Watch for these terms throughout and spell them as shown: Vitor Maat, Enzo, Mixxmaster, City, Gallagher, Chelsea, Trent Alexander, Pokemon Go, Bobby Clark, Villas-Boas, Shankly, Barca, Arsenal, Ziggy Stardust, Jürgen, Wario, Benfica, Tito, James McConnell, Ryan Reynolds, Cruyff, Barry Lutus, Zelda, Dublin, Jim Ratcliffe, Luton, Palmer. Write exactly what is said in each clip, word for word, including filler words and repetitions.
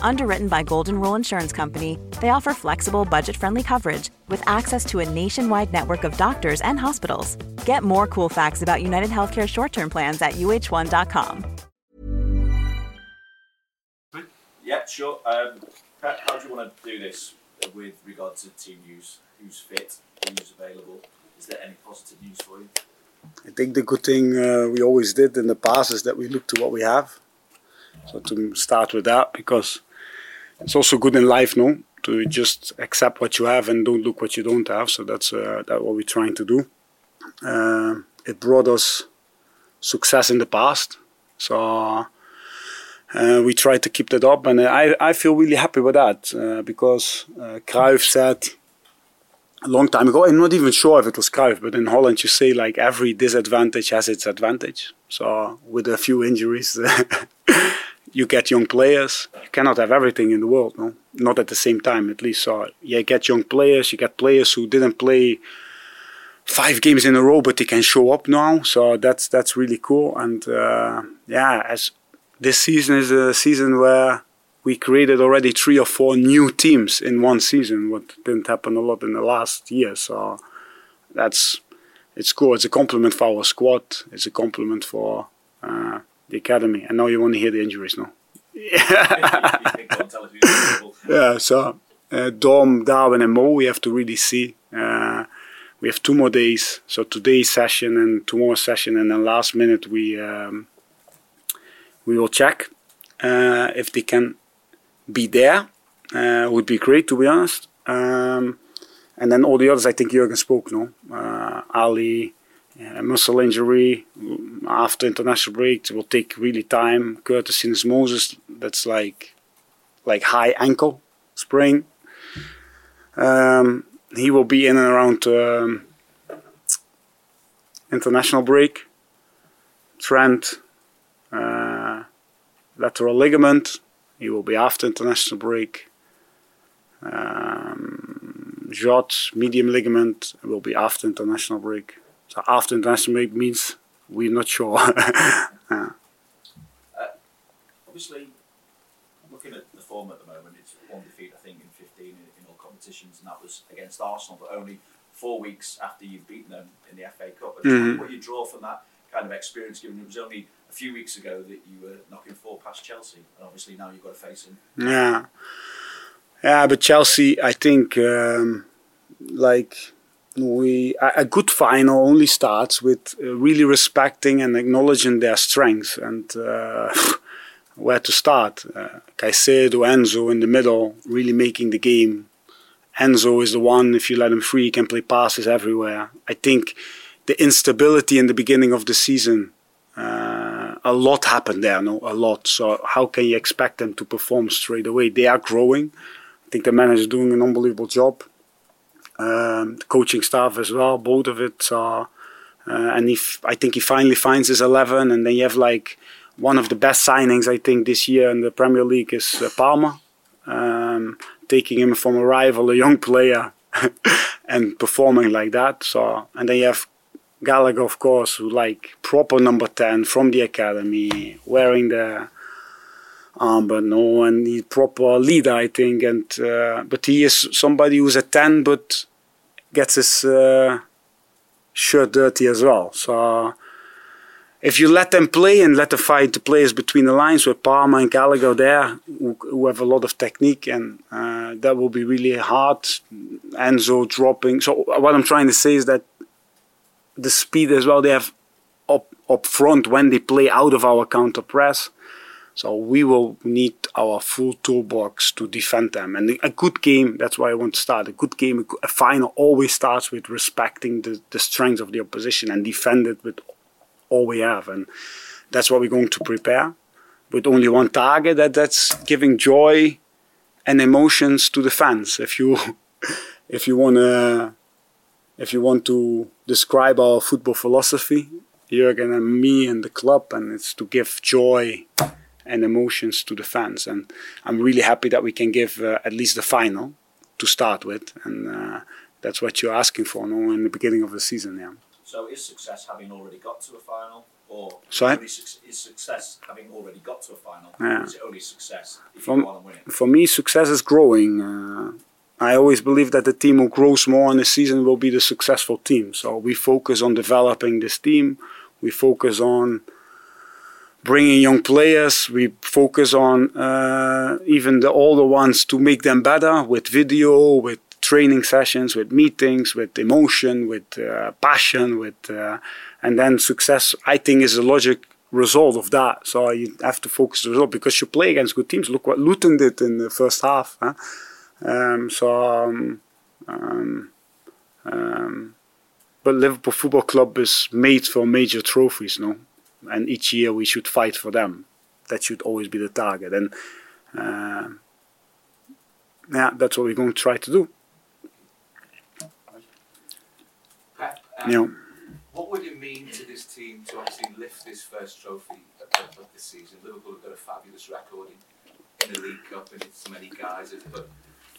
Underwritten by Golden Rule Insurance Company, they offer flexible, budget-friendly coverage with access to a nationwide network of doctors and hospitals. Get more cool facts about United Healthcare short-term plans at U H one dot com. Yeah, sure. Um, how do you want to do this with regard to team news? Who's fit? Who's available? Is there any positive news for you? I think the good thing uh, we always did in the past is that we look to what we have. So to start with that, because it's also good in life, no? To just accept what you have and don't look what you don't have. So that's uh, that what we're trying to do. Uh, it brought us success in the past. So uh, we try to keep that up. And I, I feel really happy with that uh, because uh, Cruyff said a long time ago, I'm not even sure if it was Cruyff, but in Holland you say like every disadvantage has its advantage. So with a few injuries... You get young players. You cannot have everything in the world, no? Not at the same time, at least. So you get young players, you get players who didn't play five games in a row, but they can show up now. So that's that's really cool. And uh, yeah, as this season is a season where we created already three or four new teams in one season, what didn't happen a lot in the last year. So that's it's cool. It's a compliment for our squad. It's a compliment for... Uh, the academy, and now you want to hear the injuries now. yeah, so uh, Dom, Darwin and Mo, we have to really see. Uh, we have two more days, so today's session and tomorrow's session, and then last minute we um, we will check uh, if they can be there. Uh, would be great, to be honest. Um, and then all the others, I think Jürgen spoke, no? Uh, Ali... Yeah, muscle injury after international break will take really time. Curtis syndesmosis, that's like like high ankle sprain. Um, he will be in and around um, international break. Trent, uh, lateral ligament, he will be after international break. Um, Jot, medium ligament, will be after international break. So after international break means we're not sure. yeah. uh, obviously, looking at the form at the moment, it's one defeat, I think, in fifteen in, in all competitions, and that was against Arsenal, but only four weeks after you've beaten them in the F A Cup. And mm-hmm. What you draw from that kind of experience, given it was only a few weeks ago that you were knocking four past Chelsea, and obviously now you've got to face him. Yeah, yeah, but Chelsea, I think, um, like... We a good final only starts with really respecting and acknowledging their strengths and uh, where to start. Uh, Caicedo, Enzo in the middle, really making the game. Enzo is the one, if you let him free, he can play passes everywhere. I think the instability in the beginning of the season, uh, a lot happened there, no, a lot. So how can you expect them to perform straight away? They are growing. I think the manager is doing an unbelievable job. Um, the coaching staff as well, both of it are, uh, and if I think he finally finds his eleven, and then you have like one of the best signings I think this year in the Premier League is uh, Palmer, um, taking him from a rival, a young player, and performing like that. So, and then you have Gallagher, of course, who like proper number ten from the academy, wearing the Um, but no, and he's proper leader, I think. And uh, but he is somebody who's a ten, but gets his uh, shirt dirty as well. So if you let them play and let them fight the players between the lines with Palmer and Gallagher there, who, who have a lot of technique and uh, uh, that will be really hard. Enzo dropping. So what I'm trying to say is that the speed as well they have up, up front when they play out of our counter press. So we will need our full toolbox to defend them. And a good game, that's why I want to start. A good game, a final always starts with respecting the, the strengths of the opposition and defend it with all we have. And that's what we're going to prepare. With only one target, that, that's giving joy and emotions to the fans. If you if you wanna if you want to describe our football philosophy, Jürgen and me and the club, and it's to give joy and emotions to the fans, and I'm really happy that we can give uh, at least the final to start with, and uh, that's what you're asking for, no? In the beginning of the season, yeah. So is success having already got to a final, or Sorry? is success having already got to a final? Yeah. Is it only success if for, you want to win it? For me, success is growing. Uh, I always believe that the team who grows more in the season will be the successful team. So we focus on developing this team. We focus on bringing young players, we focus on uh, even the older ones to make them better with video, with training sessions, with meetings, with emotion, with uh, passion, with uh, and then success, I think, is a logic result of that. So you have to focus on the result because you play against good teams. Look what Luton did in the first half. Huh? Um, so, um, um, um, but Liverpool Football Club is made for major trophies, no? And each year we should fight for them. That should always be the target. And uh, yeah, that's what we're going to try to do. Pep, um, yeah. What would it mean to this team to obviously lift this first trophy of this season? Liverpool have got a fabulous record in, in the League Cup, and it's many guys. But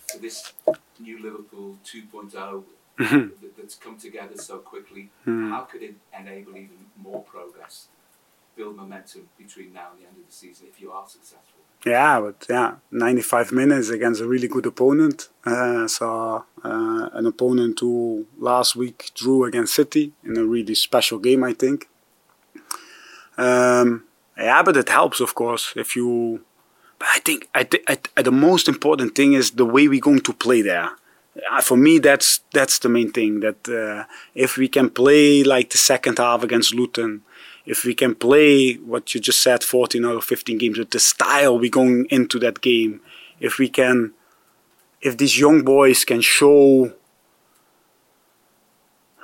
to this new Liverpool two point oh, that, that's come together so quickly, mm. how could it enable even more progress? Build momentum between now and the end of the season if you are successful. Yeah, but yeah, ninety-five minutes against a really good opponent. Uh, so uh, an opponent who last week drew against City in a really special game, I think. Um, yeah, but it helps, of course, if you. But I think I th- I th- the most important thing is the way we're going to play there. Uh, for me, that's that's the main thing. That uh, if we can play like the second half against Luton. If we can play what you just said, fourteen out of fifteen games with the style we're going into that game, if we can, if these young boys can show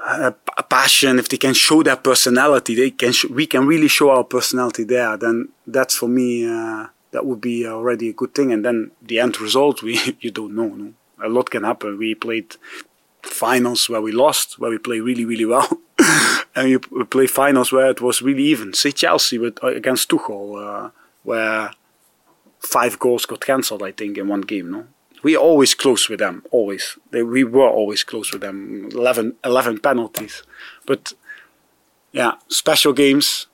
a, a passion, if they can show their personality, they can. Sh- we can really show our personality there. Then that's for me. Uh, that would be already a good thing. And then the end result, we you don't know. No? A lot can happen. We played finals where we lost, where we play really, really well. And you play finals where it was really even. Say Chelsea with, against Tuchel, uh, where five goals got cancelled, I think, in one game. No, we always close with them. Always, they, we were always close with them. eleven, eleven penalties, but yeah, special games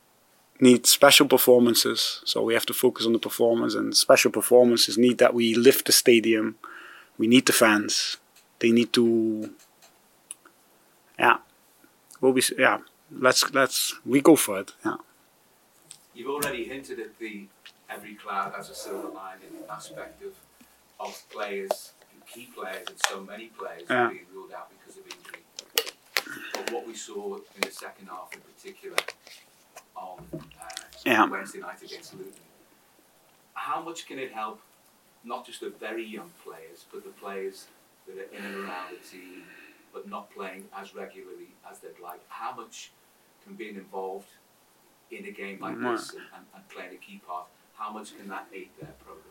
need special performances. So we have to focus on the performance, and special performances need that we lift the stadium. We need the fans. They need to, yeah. We'll be, yeah, let's let's we go for it. Yeah. You've already hinted at the every cloud has a silver lining aspect of of players, and key players, and so many players yeah. being ruled out because of injury. But what we saw in the second half, in particular, on uh, yeah. Wednesday night against Luton, how much can it help? Not just the very young players, but the players that are in and around the team, but not playing as regularly as they'd like. How much can being involved in a game like yeah. this and, and, and playing a key part, how much can that aid their progress?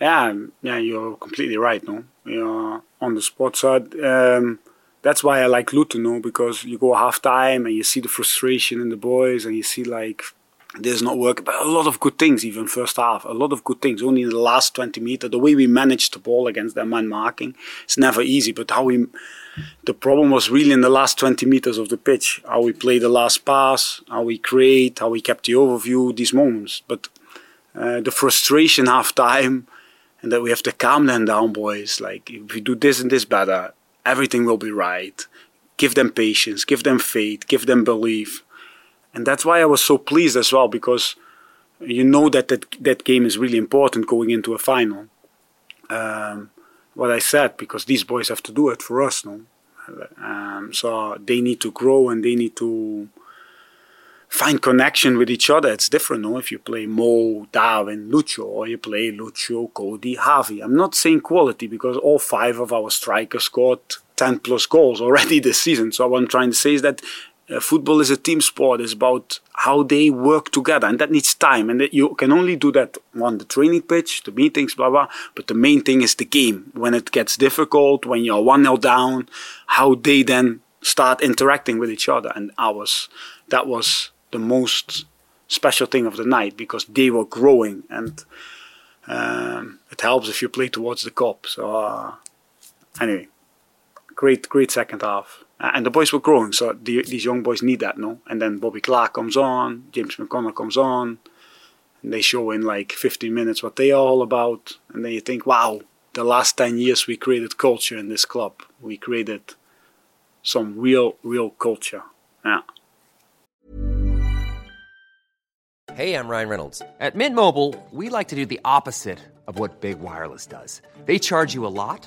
Yeah, yeah, you're completely right, no? You're on the spot side. Um, that's why I like Luton, no? Because you go half-time and you see the frustration in the boys and you see, like, there's not work, but a lot of good things, even first half, a lot of good things. Only in the last twenty meter, the way we managed the ball against their man marking, it's never easy, but how we, the problem was really in the last twenty meters of the pitch, how we play the last pass, how we create, how we kept the overview, these moments. But uh, the frustration half time, and that we have to calm them down, boys. Like, if we do this and this better, everything will be right. Give them patience, give them faith, give them belief. And that's why I was so pleased as well, because you know that that, that game is really important going into a final. Um, what I said, because these boys have to do it for us, no? Um, so they need to grow and they need to find connection with each other. It's different, no? If you play Mo, Darwin, Lucho, or you play Lucho, Cody, Harvey. I'm not saying quality, because all five of our strikers scored ten plus goals already this season. So what I'm trying to say is that uh, football is a team sport. It's about how they work together, and that needs time. And that you can only do that on the training pitch, the meetings, blah, blah. But the main thing is the game. When it gets difficult, when you're one nil down, how they then start interacting with each other. And ours, that was the most special thing of the night, because they were growing, and um, it helps if you play towards the cup. So uh, anyway, great, great second half. Uh, and the boys were growing, so the, these young boys need that, no? And then Bobby Clark comes on, James McConnell comes on, and they show in like fifteen minutes what they are all about. And then you think, wow, the last ten years we created culture in this club. We created some real, real culture. Yeah. Hey, I'm Ryan Reynolds. At Mint Mobile, we like to do the opposite of what Big Wireless does. They charge you a lot,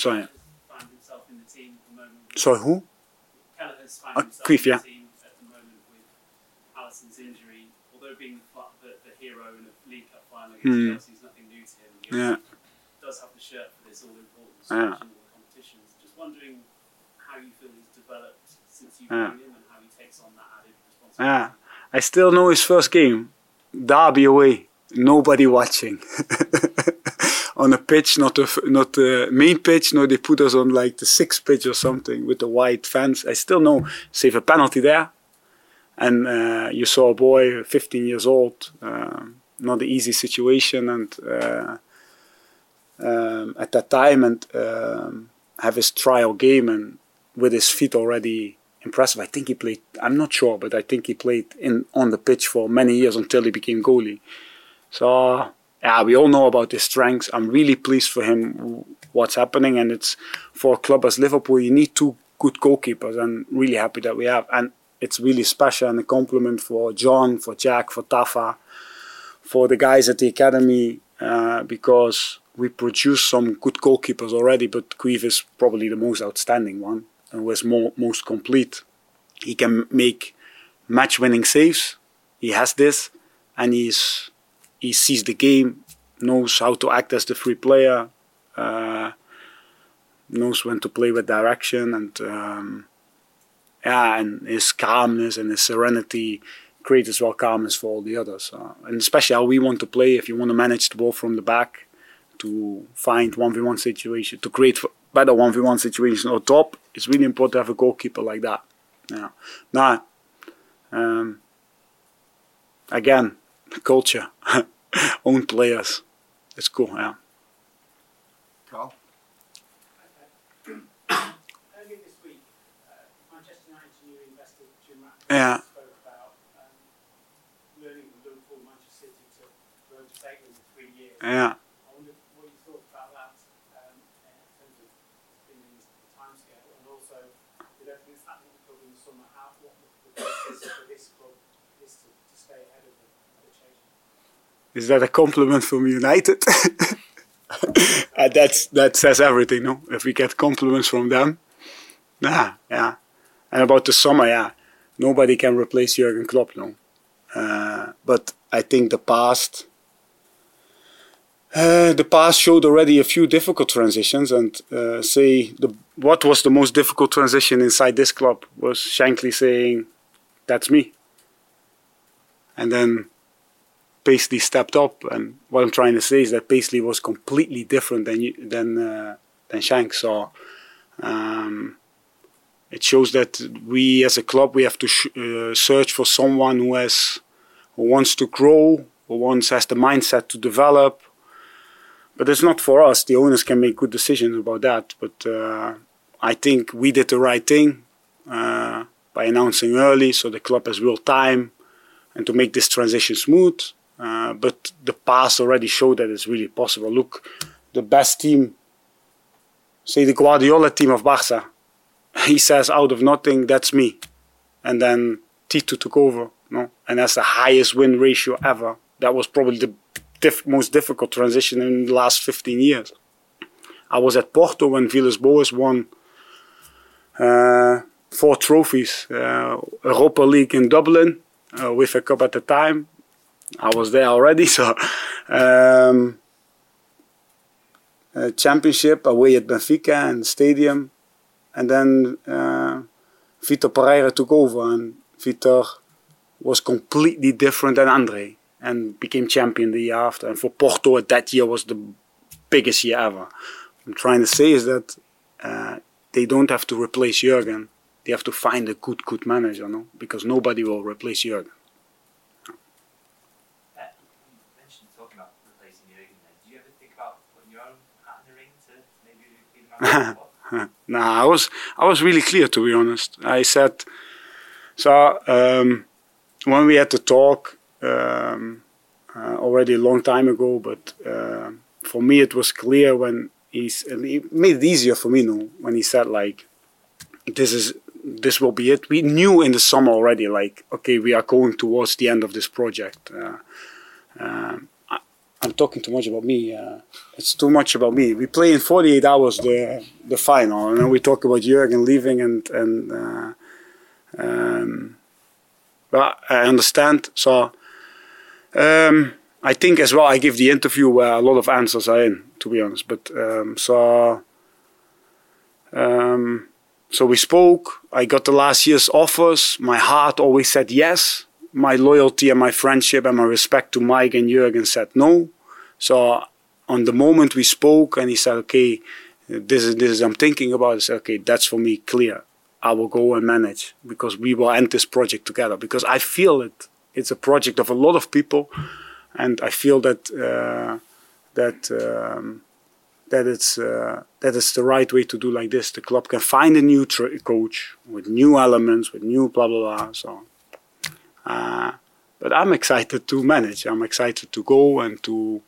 Sorry. Sorry, who? Kelleher's finding himself uh, Cruyff, in the yeah. team at the moment with Alisson's injury. Although being the, the, the hero in the League Cup final against mm. Chelsea is nothing new to him. He yeah. does have the shirt for this all-important yeah. stretch in all the competitions. Just wondering how you feel he's developed since you came yeah. in, and how he takes on that added responsibility. Yeah. I still know his first game. Derby away. Nobody watching. On a pitch, not a not the main pitch. No, they put us on like the sixth pitch or something with the white fence. I still know, save a penalty there, and uh, you saw a boy, fifteen years old, uh, not an easy situation, and uh, um, at that time, and um, have his trial game, and with his feet already impressive. I think he played. I'm not sure, but I think he played in on the pitch for many years until he became goalie. So. Yeah, we all know about his strengths. I'm really pleased for him, what's happening. And it's for a club as Liverpool, you need two good goalkeepers. And really happy that we have. And it's really special, and a compliment for John, for Jack, for Tafa, for the guys at the academy, uh, because we produce some good goalkeepers already. But Cruyff is probably the most outstanding one and was more, most complete. He can make match-winning saves. He has this, and he's... He sees the game, knows how to act as the free player, uh, knows when to play with direction, and um, yeah, and his calmness and his serenity creates as well calmness for all the others. Uh, and especially how we want to play, if you want to manage the ball from the back, to find one v one situation, to create better one v one situation on top, it's really important to have a goalkeeper like that. Yeah. Now, um, again, culture, own players. It's cool, yeah. Carl? Earlier this week, uh, Manchester United's new investor, Jim Ratcliffe, yeah. spoke about um, learning from Liverpool, Manchester City to grow to take them for three years. Yeah. I wonder what you thought about that um, in terms of being in also with everything that's happening at the club in the summer, how what the purpose for this club is to, to stay ahead of the, the change. Is that a compliment from United? uh, that's that says everything, no? If we get compliments from them, nah, yeah. And about the summer, yeah, nobody can replace Jürgen Klopp, no. Uh, but I think the past, uh, the past showed already a few difficult transitions. And uh, say the what was the most difficult transition inside this club was Shankly saying, "That's me," and then Paisley stepped up. And what I'm trying to say is that Paisley was completely different than you, than uh, than Shank. So um, it shows that we, as a club, we have to sh- uh, search for someone who has, who wants to grow, who wants has the mindset to develop. But it's not for us. The owners can make good decisions about that. But uh, I think we did the right thing uh, by announcing early, so the club has real time and to make this transition smooth. Uh, but the past already showed that it's really possible. Look, the best team, say the Guardiola team of Barca, he says out of nothing, "That's me," and then Tito took over, no, and that's the highest win ratio ever. That was probably the diff- most difficult transition in the last fifteen years. I was at Porto when Villas-Boas won uh, four trophies, uh, Europa League in Dublin, uh, with a cup at the time. I was there already, so um, a championship away at Benfica and stadium, and then uh, Vitor Pereira took over, and Vitor was completely different than Andre, and became champion the year after. And for Porto, that year was the biggest year ever. What I'm trying to say is that uh, they don't have to replace Jürgen; they have to find a good, good manager, no? Because nobody will replace Jürgen. Nah, I was I was really clear, to be honest. I said, so um, when we had the talk um, uh, already a long time ago, but uh, for me it was clear when he's, and it made it easier for me, no, when he said like, this is this will be it. We knew in the summer already, like, okay, we are going towards the end of this project. Uh, uh, I'm talking too much about me. Uh, it's too much about me. We play in forty-eight hours the the final, and then we talk about Jürgen leaving and and. Uh, um, but I understand. So um, I think as well I give the interview where a lot of answers are in, to be honest. But um, so um, so we spoke. I got the last year's offers. My heart always said yes. My loyalty and my friendship and my respect to Mike and Jürgen said no. So on the moment we spoke and he said, okay, this is this is I'm thinking about. I said, okay, that's for me clear. I will go and manage because we will end this project together because I feel it. It's a project of a lot of people, and I feel that uh, that um, that it's uh, that it's the right way to do like this. The club can find a new tra- coach with new elements, with new blah blah blah. So. Uh, but I'm excited to manage. I'm excited to go and to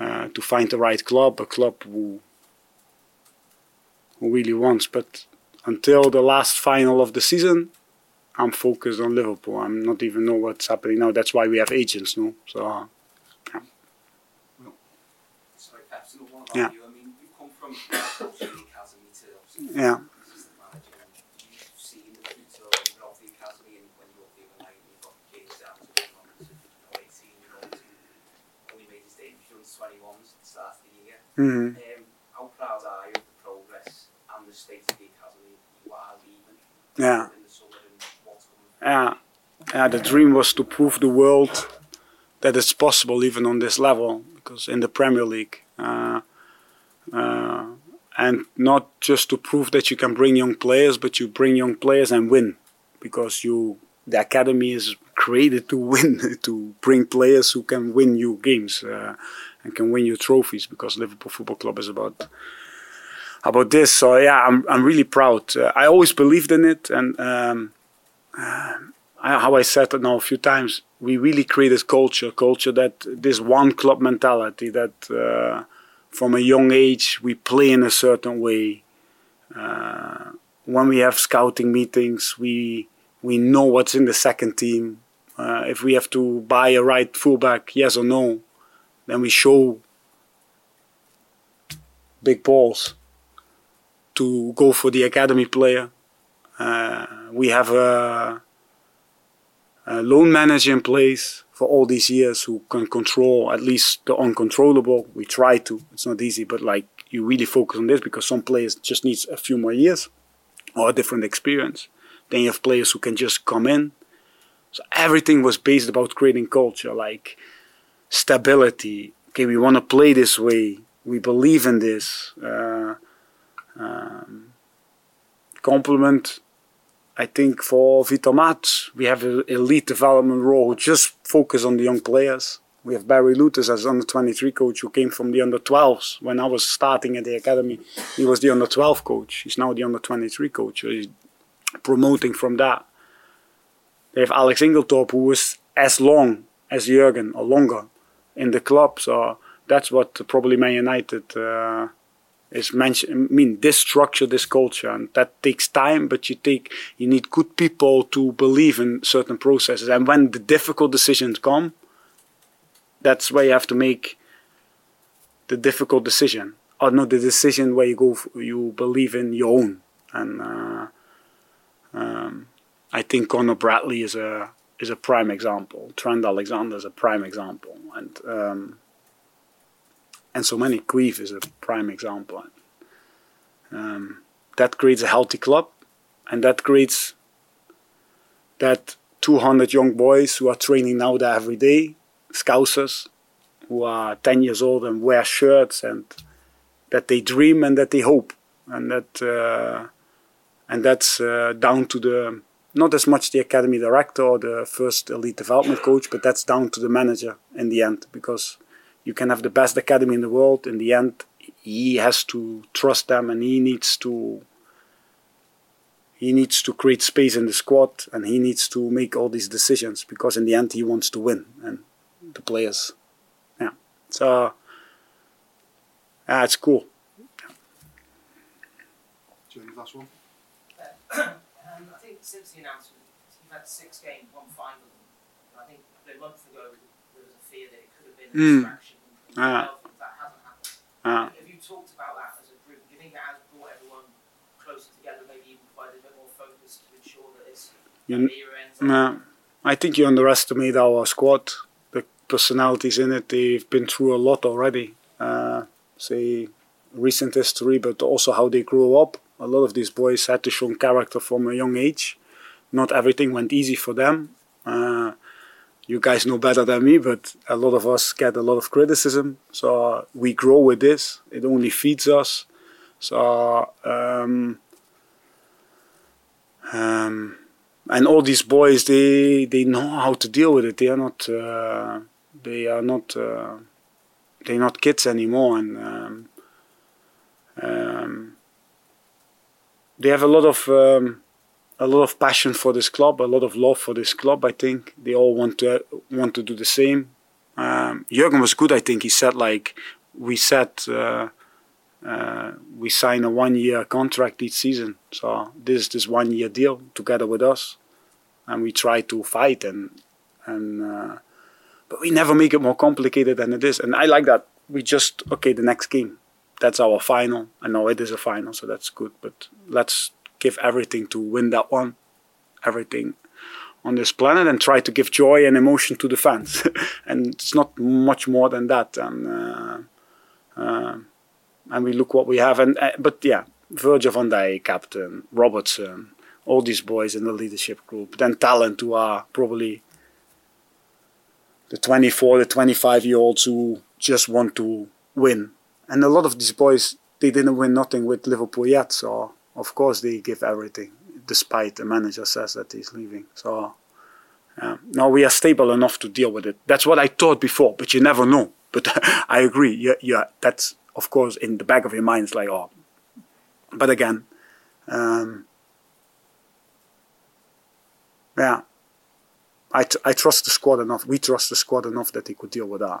uh, to find the right club, a club who, who really wants. But until the last final of the season, I'm focused on Liverpool. I'm not even know what's happening now. That's why we have agents, no? So, uh, yeah. Well, sorry, perhaps not one about yeah. you. I mean, you come from the academy to obviously yeah. Mm-hmm. Um, how proud are you of the progress and the state of the academy you are leaving yeah. in the summer and what's coming? Yeah. yeah, the dream was to prove the world that it's possible even on this level, because in the Premier League, uh, uh, and not just to prove that you can bring young players, but you bring young players and win, because you the academy is created to win, to bring players who can win you games. Uh, and can win you trophies, because Liverpool Football Club is about about this. So yeah, I'm I'm really proud. Uh, I always believed in it, and um, uh, I, how I said it now a few times, we really created culture, culture that this one club mentality that uh, from a young age we play in a certain way. Uh, when we have scouting meetings, we we know what's in the second team. Uh, if we have to buy a right fullback, yes or no, then we show big balls to go for the academy player. Uh, we have a, a loan manager in place for all these years who can control at least the uncontrollable. We try to. It's not easy, but like you really focus on this because some players just need a few more years or a different experience. Then you have players who can just come in. So everything was based about creating culture, like stability. Okay, we want to play this way. We believe in this. Uh, um, compliment, I think, for Vitor Maat. We have an elite development role who just focus on the young players. We have Barry Lutus as under twenty-three coach who came from the under twelves. When I was starting at the academy, he was the under twelve coach. He's now the under twenty-three coach. So he's promoting from that. They have Alex Inglethorpe, who was as long as Jürgen or longer in the club. So that's what probably Man United uh, is mentioned. I mean, this structure, this culture, and that takes time. But you take, you need good people to believe in certain processes. And when the difficult decisions come, that's where you have to make the difficult decision, or not the decision where you go, you believe in your own. And uh, um, I think Conor Bradley is a is a prime example. Trent Alexander is a prime example, and. Um, And so many Cruyff is a prime example. Um, that creates a healthy club, and that creates that two hundred young boys who are training now there every day, Scousers, who are ten years old and wear shirts, and that they dream and that they hope, and that uh, and that's uh, down to the not as much the academy director or the first elite development coach, but that's down to the manager in the end, because. You can have the best academy in the world. In the end, he has to trust them, and he needs to he needs to create space in the squad, and he needs to make all these decisions because in the end he wants to win, and the players, yeah. So, yeah, it's cool. Yeah. Do you want the last one? Uh, um, I think since the announcement, you've had six games, one final. I think a month ago there was a fear that it could have been an distraction. Mm. Uh, that hasn't happened. Uh, Have you talked about that as a group? Do you think that has brought everyone closer together, maybe even provided a bit more focus to ensure that this year ends? Uh, I think you underestimate our squad, the personalities in it. They've been through a lot already, uh, say, recent history, but also how they grew up. A lot of these boys had to show character from a young age. Not everything went easy for them. Uh, You guys know better than me, but a lot of us get a lot of criticism. So we grow with this. It only feeds us. So, um, um, and all these boys, they they know how to deal with it. They are not, uh, they are not, uh, they're not kids anymore. And um, um, they have a lot of. Um, A lot of passion for this club, a lot of love for this club. I think they all want to uh, want to do the same. Um, Jürgen was good. I think he said like we said uh, uh, we sign a one-year contract each season. So this is this one-year deal together with us, and we try to fight and and uh, but we never make it more complicated than it is. And I like that. We just okay the next game, that's our final. I know it is a final, so that's good. But let's. Give everything to win that one, everything on this planet, and try to give joy and emotion to the fans. And it's not much more than that. And uh, uh, and we look what we have. And uh, but yeah, Virgil van Dijk, captain, Robertson, all these boys in the leadership group. Then talent who are probably the twenty-four, the twenty-five-year-olds who just want to win. And a lot of these boys, they didn't win nothing with Liverpool yet, so. Of course, they give everything, despite the manager says that he's leaving. So, uh, now we are stable enough to deal with it. That's what I thought before, but you never know. But I agree. Yeah, yeah, that's, of course, in the back of your mind. It's like, oh. But again, um, yeah, I, t- I trust the squad enough. We trust the squad enough that they could deal with that.